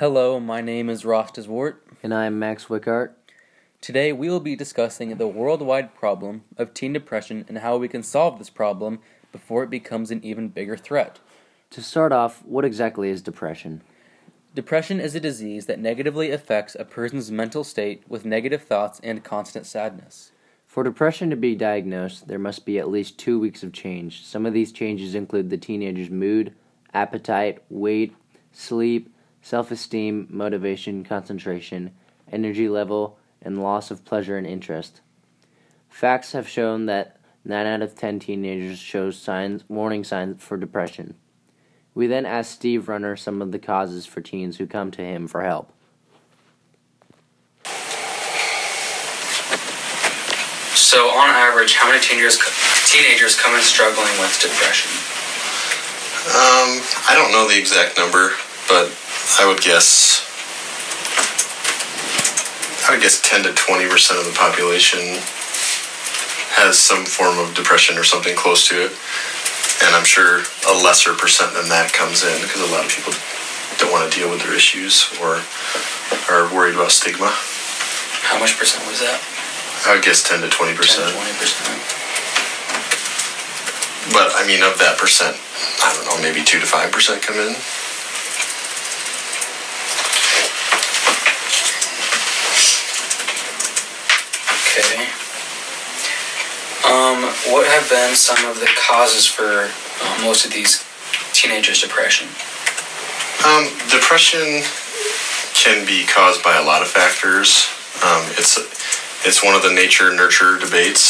Hello, my name is Ross Deswort. And I am Max Wickart. Today we will be discussing the worldwide problem of teen depression and how we can solve this problem before it becomes an even bigger threat. To start off, what exactly is depression? Depression is a disease that negatively affects a person's mental state with negative thoughts and constant sadness. For depression to be diagnosed, there must be at least 2 weeks of change. Some of these changes include the teenager's mood, appetite, weight, sleep, self-esteem, motivation, concentration, energy level, and loss of pleasure and interest. Facts have shown that 9 out of 10 teenagers show warning signs for depression. We then asked Steve Runner some of the causes for teens who come to him for help. So on average, how many teenagers come in struggling with depression? I don't know the exact number, but I would guess 10 to 20% of the population has some form of depression or something close to it. And I'm sure a lesser percent than that comes in because a lot of people don't want to deal with their issues or are worried about stigma. How much percent was that? I would guess 10 to 20%. 10 to 20%. But, I mean, of that percent, I don't know, maybe 2 to 5% come in. What have been some of the causes for most of these teenagers' depression? Depression can be caused by a lot of factors. It's one of the nature-nurture debates.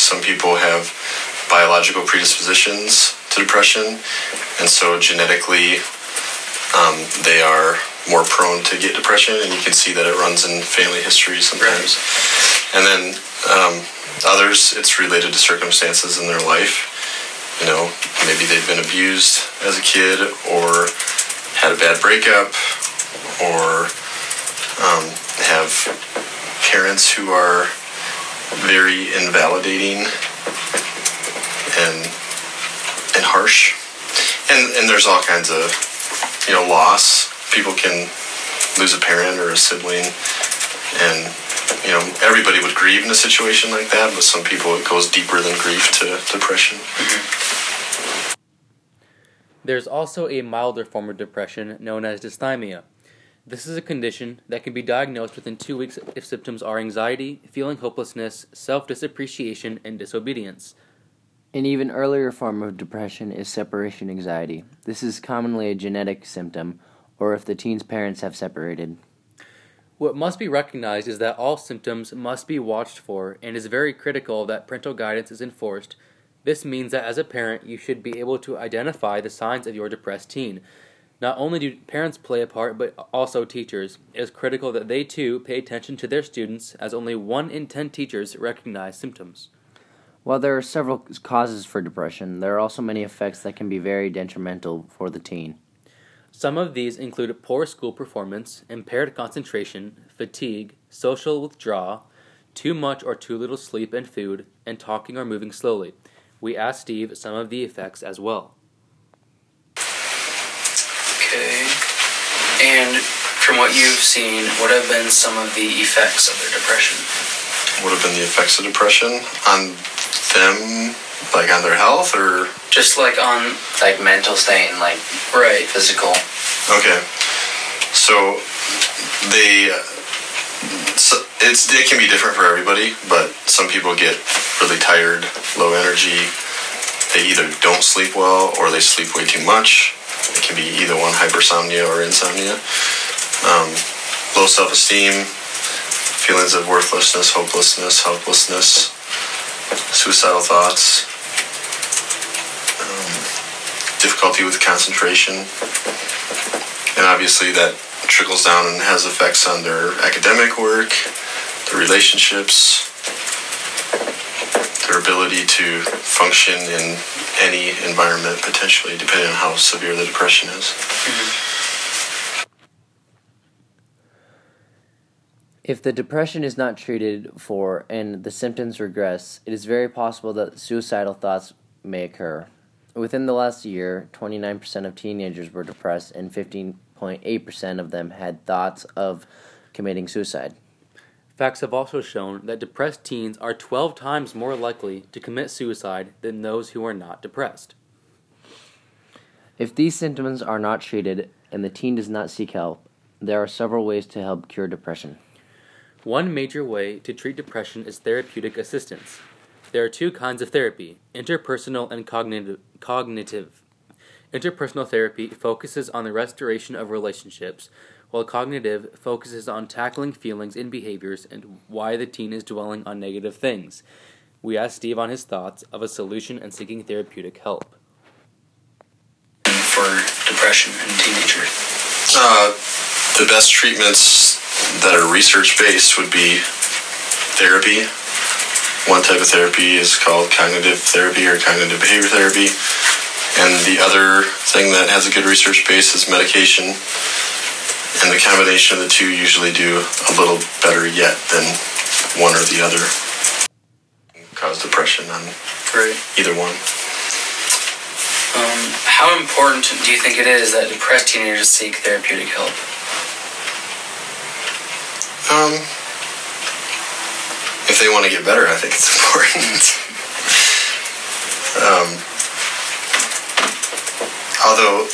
Some people have biological predispositions to depression, and so genetically they are more prone to get depression, and you can see that it runs in family history sometimes. Right. And then others, it's related to circumstances in their life. You know, maybe they've been abused as a kid or had a bad breakup or have parents who are very invalidating and harsh. And there's all kinds of, you know, loss. People can lose a parent or a sibling, and you know, everybody would grieve in a situation like that, but some people it goes deeper than grief to depression. Mm-hmm. There's also a milder form of depression known as dysthymia. This is a condition that can be diagnosed within 2 weeks if symptoms are anxiety, feeling hopelessness, self-disappreciation, and disobedience. An even earlier form of depression is separation anxiety. This is commonly a genetic symptom, or if the teen's parents have separated. What must be recognized is that all symptoms must be watched for, and is very critical that parental guidance is enforced. This means that as a parent, you should be able to identify the signs of your depressed teen. Not only do parents play a part, but also teachers. It is critical that they too pay attention to their students, as only 1 in 10 teachers recognize symptoms. While there are several causes for depression, there are also many effects that can be very detrimental for the teen. Some of these include poor school performance, impaired concentration, fatigue, social withdrawal, too much or too little sleep and food, and talking or moving slowly. We asked Steve some of the effects as well. Okay. And from what you've seen, what have been some of the effects of their depression? What have been the effects of depression on them? Like on their health, or just like on like mental state and like right physical. Okay, so it can be different for everybody, but some people get really tired, low energy. They either don't sleep well or they sleep way too much. It can be either one, hypersomnia or insomnia. Low self-esteem, feelings of worthlessness, hopelessness, helplessness, suicidal thoughts, difficulty with concentration, and obviously that trickles down and has effects on their academic work, their relationships, their ability to function in any environment potentially, depending on how severe the depression is. Mm-hmm. If the depression is not treated for and the symptoms regress, it is very possible that suicidal thoughts may occur. Within the last year, 29% of teenagers were depressed and 15% 36.8% of them had thoughts of committing suicide. Facts have also shown that depressed teens are 12 times more likely to commit suicide than those who are not depressed. If these symptoms are not treated and the teen does not seek help, there are several ways to help cure depression. One major way to treat depression is therapeutic assistance. There are two kinds of therapy, interpersonal and cognitive. Interpersonal therapy focuses on the restoration of relationships, while cognitive focuses on tackling feelings and behaviors and why the teen is dwelling on negative things. We asked Steve on his thoughts of a solution and seeking therapeutic help. For depression in teenagers? The best treatments that are research-based would be therapy. One type of therapy is called cognitive therapy or cognitive behavior therapy. And the other thing that has a good research base is medication. And the combination of the two usually do a little better yet than one or the other. Cause depression on either one. How important do you think it is that depressed teenagers seek therapeutic help? If they want to get better, I think it's important. Although...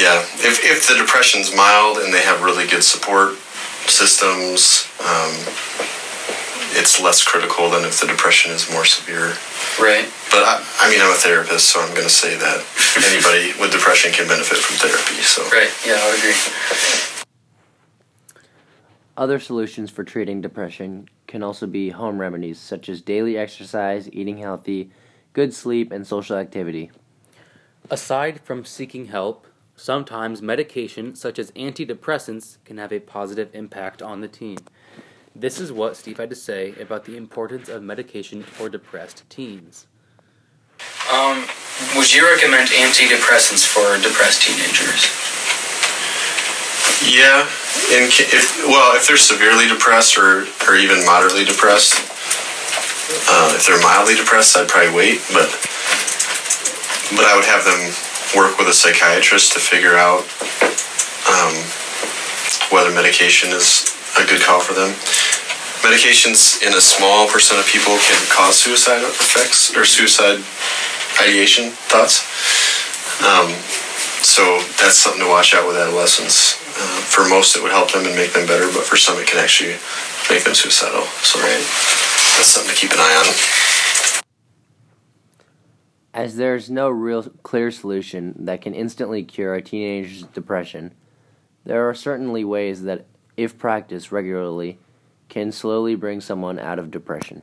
yeah, if the depression's mild and they have really good support systems, it's less critical than if the depression is more severe. Right. But, I mean, I'm a therapist, so I'm going to say that anybody with depression can benefit from therapy. So. Right, yeah, I would agree. Other solutions for treating depression can also be home remedies, such as daily exercise, eating healthy, good sleep, and social activity. Aside from seeking help, sometimes medication, such as antidepressants, can have a positive impact on the teen. This is what Steve had to say about the importance of medication for depressed teens. Would you recommend antidepressants for depressed teenagers? Yeah. If they're severely depressed or even moderately depressed, if they're mildly depressed, I'd probably wait. But I would have them work with a psychiatrist to figure out whether medication is a good call for them. Medications in a small percent of people can cause suicide effects or suicide ideation thoughts. So that's something to watch out with adolescents. For most, it would help them and make them better, but for some, it can actually make them suicidal. So that's something to keep an eye on. As there is no real clear solution that can instantly cure a teenager's depression, there are certainly ways that, if practiced regularly, can slowly bring someone out of depression.